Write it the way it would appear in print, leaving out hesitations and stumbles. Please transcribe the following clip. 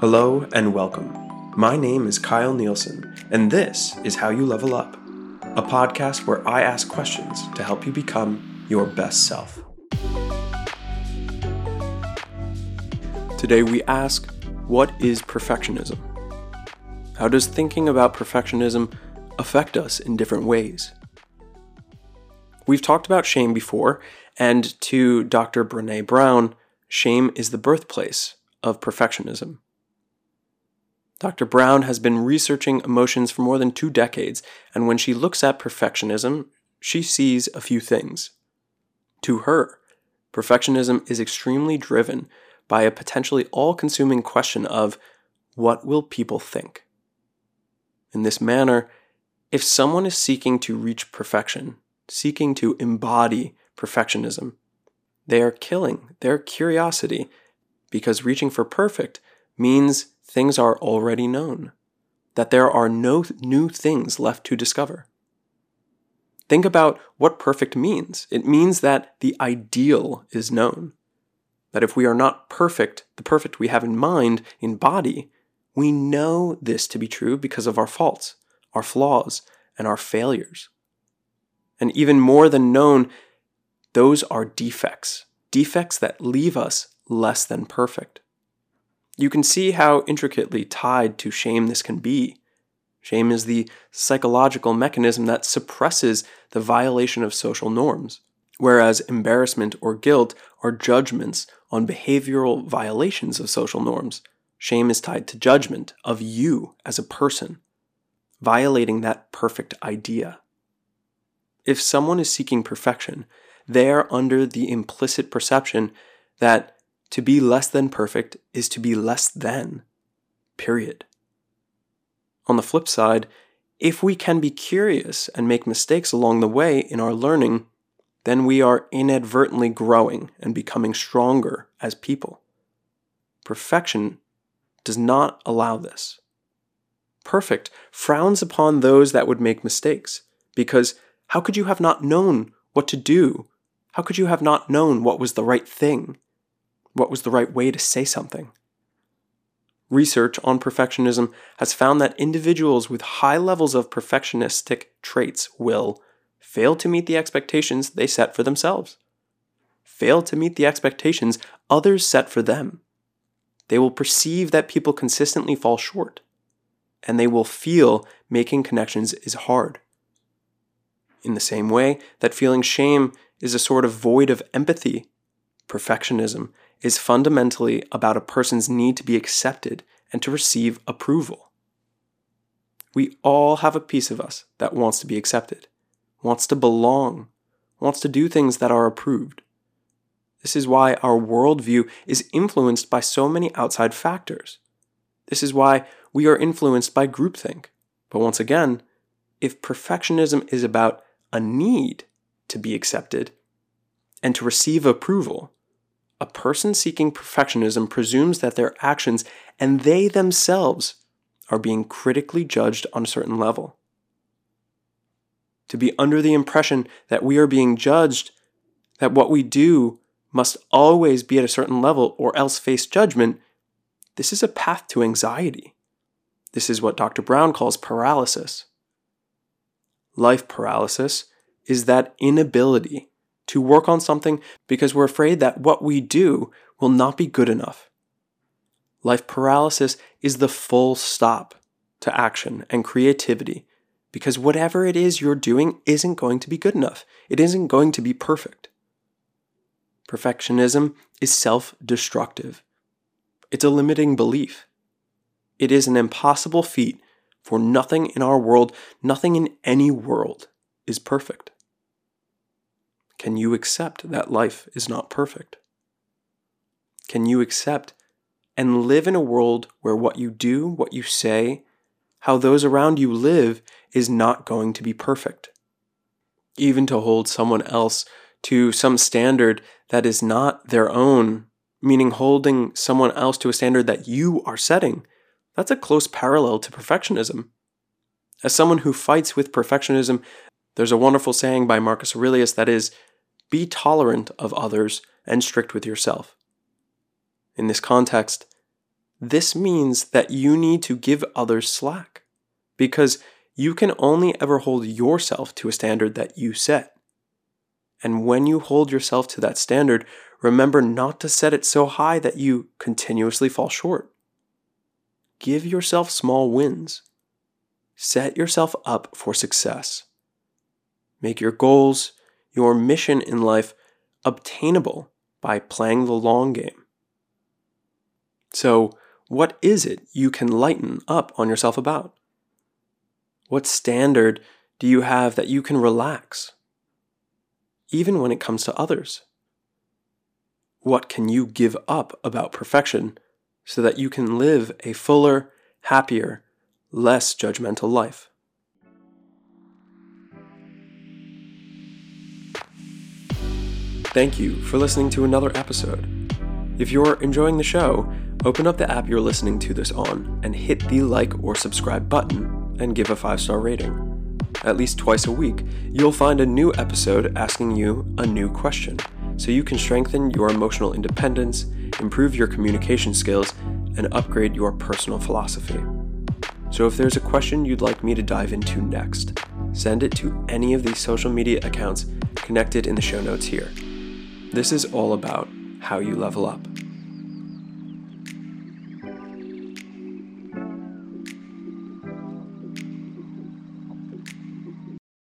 Hello and welcome. My name is Kyle Nielsen, and this is How You Level Up, a podcast where I ask questions to help you become your best self. Today we ask, what is perfectionism? How does thinking about perfectionism affect us in different ways? We've talked about shame before, and to Dr. Brené Brown, shame is the birthplace of perfectionism. Dr. Brown has been researching emotions for more than 2 decades, and when she looks at perfectionism, she sees a few things. To her, perfectionism is extremely driven by a potentially all-consuming question of, what will people think? In this manner, if someone is seeking to reach perfection, seeking to embody perfectionism, they are killing their curiosity, because reaching for perfect means things are already known, that there are no new things left to discover. Think about what perfect means. It means that the ideal is known, that if we are not perfect, the perfect we have in mind, in body, we know this to be true because of our faults, our flaws, and our failures. And even more than known, those are defects, defects that leave us less than perfect. You can see how intricately tied to shame this can be. Shame is the psychological mechanism that suppresses the violation of social norms, whereas embarrassment or guilt are judgments on behavioral violations of social norms. Shame is tied to judgment of you as a person, violating that perfect idea. If someone is seeking perfection, they are under the implicit perception that to be less than perfect is to be less than, period. On the flip side, if we can be curious and make mistakes along the way in our learning, then we are inadvertently growing and becoming stronger as people. Perfection does not allow this. Perfect frowns upon those that would make mistakes, because how could you have not known what to do? How could you have not known what was the right thing? What was the right way to say something? Research on perfectionism has found that individuals with high levels of perfectionistic traits will fail to meet the expectations they set for themselves, fail to meet the expectations others set for them. They will perceive that people consistently fall short, and they will feel making connections is hard. In the same way that feeling shame is a sort of void of empathy, perfectionism is fundamentally about a person's need to be accepted and to receive approval. We all have a piece of us that wants to be accepted, wants to belong, wants to do things that are approved. This is why our worldview is influenced by so many outside factors. This is why we are influenced by groupthink. But once again, if perfectionism is about a need to be accepted and to receive approval, a person seeking perfectionism presumes that their actions and they themselves are being critically judged on a certain level. To be under the impression that we are being judged, that what we do must always be at a certain level or else face judgment, this is a path to anxiety. This is what Dr. Brown calls paralysis. Life paralysis is that inability to work on something because we're afraid that what we do will not be good enough. Life paralysis is the full stop to action and creativity, because whatever it is you're doing isn't going to be good enough. It isn't going to be perfect. Perfectionism is self-destructive. It's a limiting belief. It is an impossible feat, for nothing in our world, nothing in any world is perfect. Can you accept that life is not perfect? Can you accept and live in a world where what you do, what you say, how those around you live is not going to be perfect? Even to hold someone else to some standard that is not their own, meaning holding someone else to a standard that you are setting, that's a close parallel to perfectionism. As someone who fights with perfectionism, there's a wonderful saying by Marcus Aurelius that is, be tolerant of others and strict with yourself. in this context, this means that you need to give others slack because you can only ever hold yourself to a standard that you set. And when you hold yourself to that standard, remember not to set it so high that you continuously fall short. Give yourself small wins. Set yourself up for success. Make your goals, your mission in life, obtainable by playing the long game. So, what is it you can lighten up on yourself about? What standard do you have that you can relax? Even when it comes to others. What can you give up about perfection so that you can live a fuller, happier, less judgmental life? Thank you for listening to another episode. If you're enjoying the show, open up the app you're listening to this on and hit the like or subscribe button and give a 5-star rating. At least twice a week, you'll find a new episode asking you a new question, so you can strengthen your emotional independence, improve your communication skills, and upgrade your personal philosophy. So if there's a question you'd like me to dive into next, send it to any of the social media accounts connected in the show notes here. This is all about how you level up.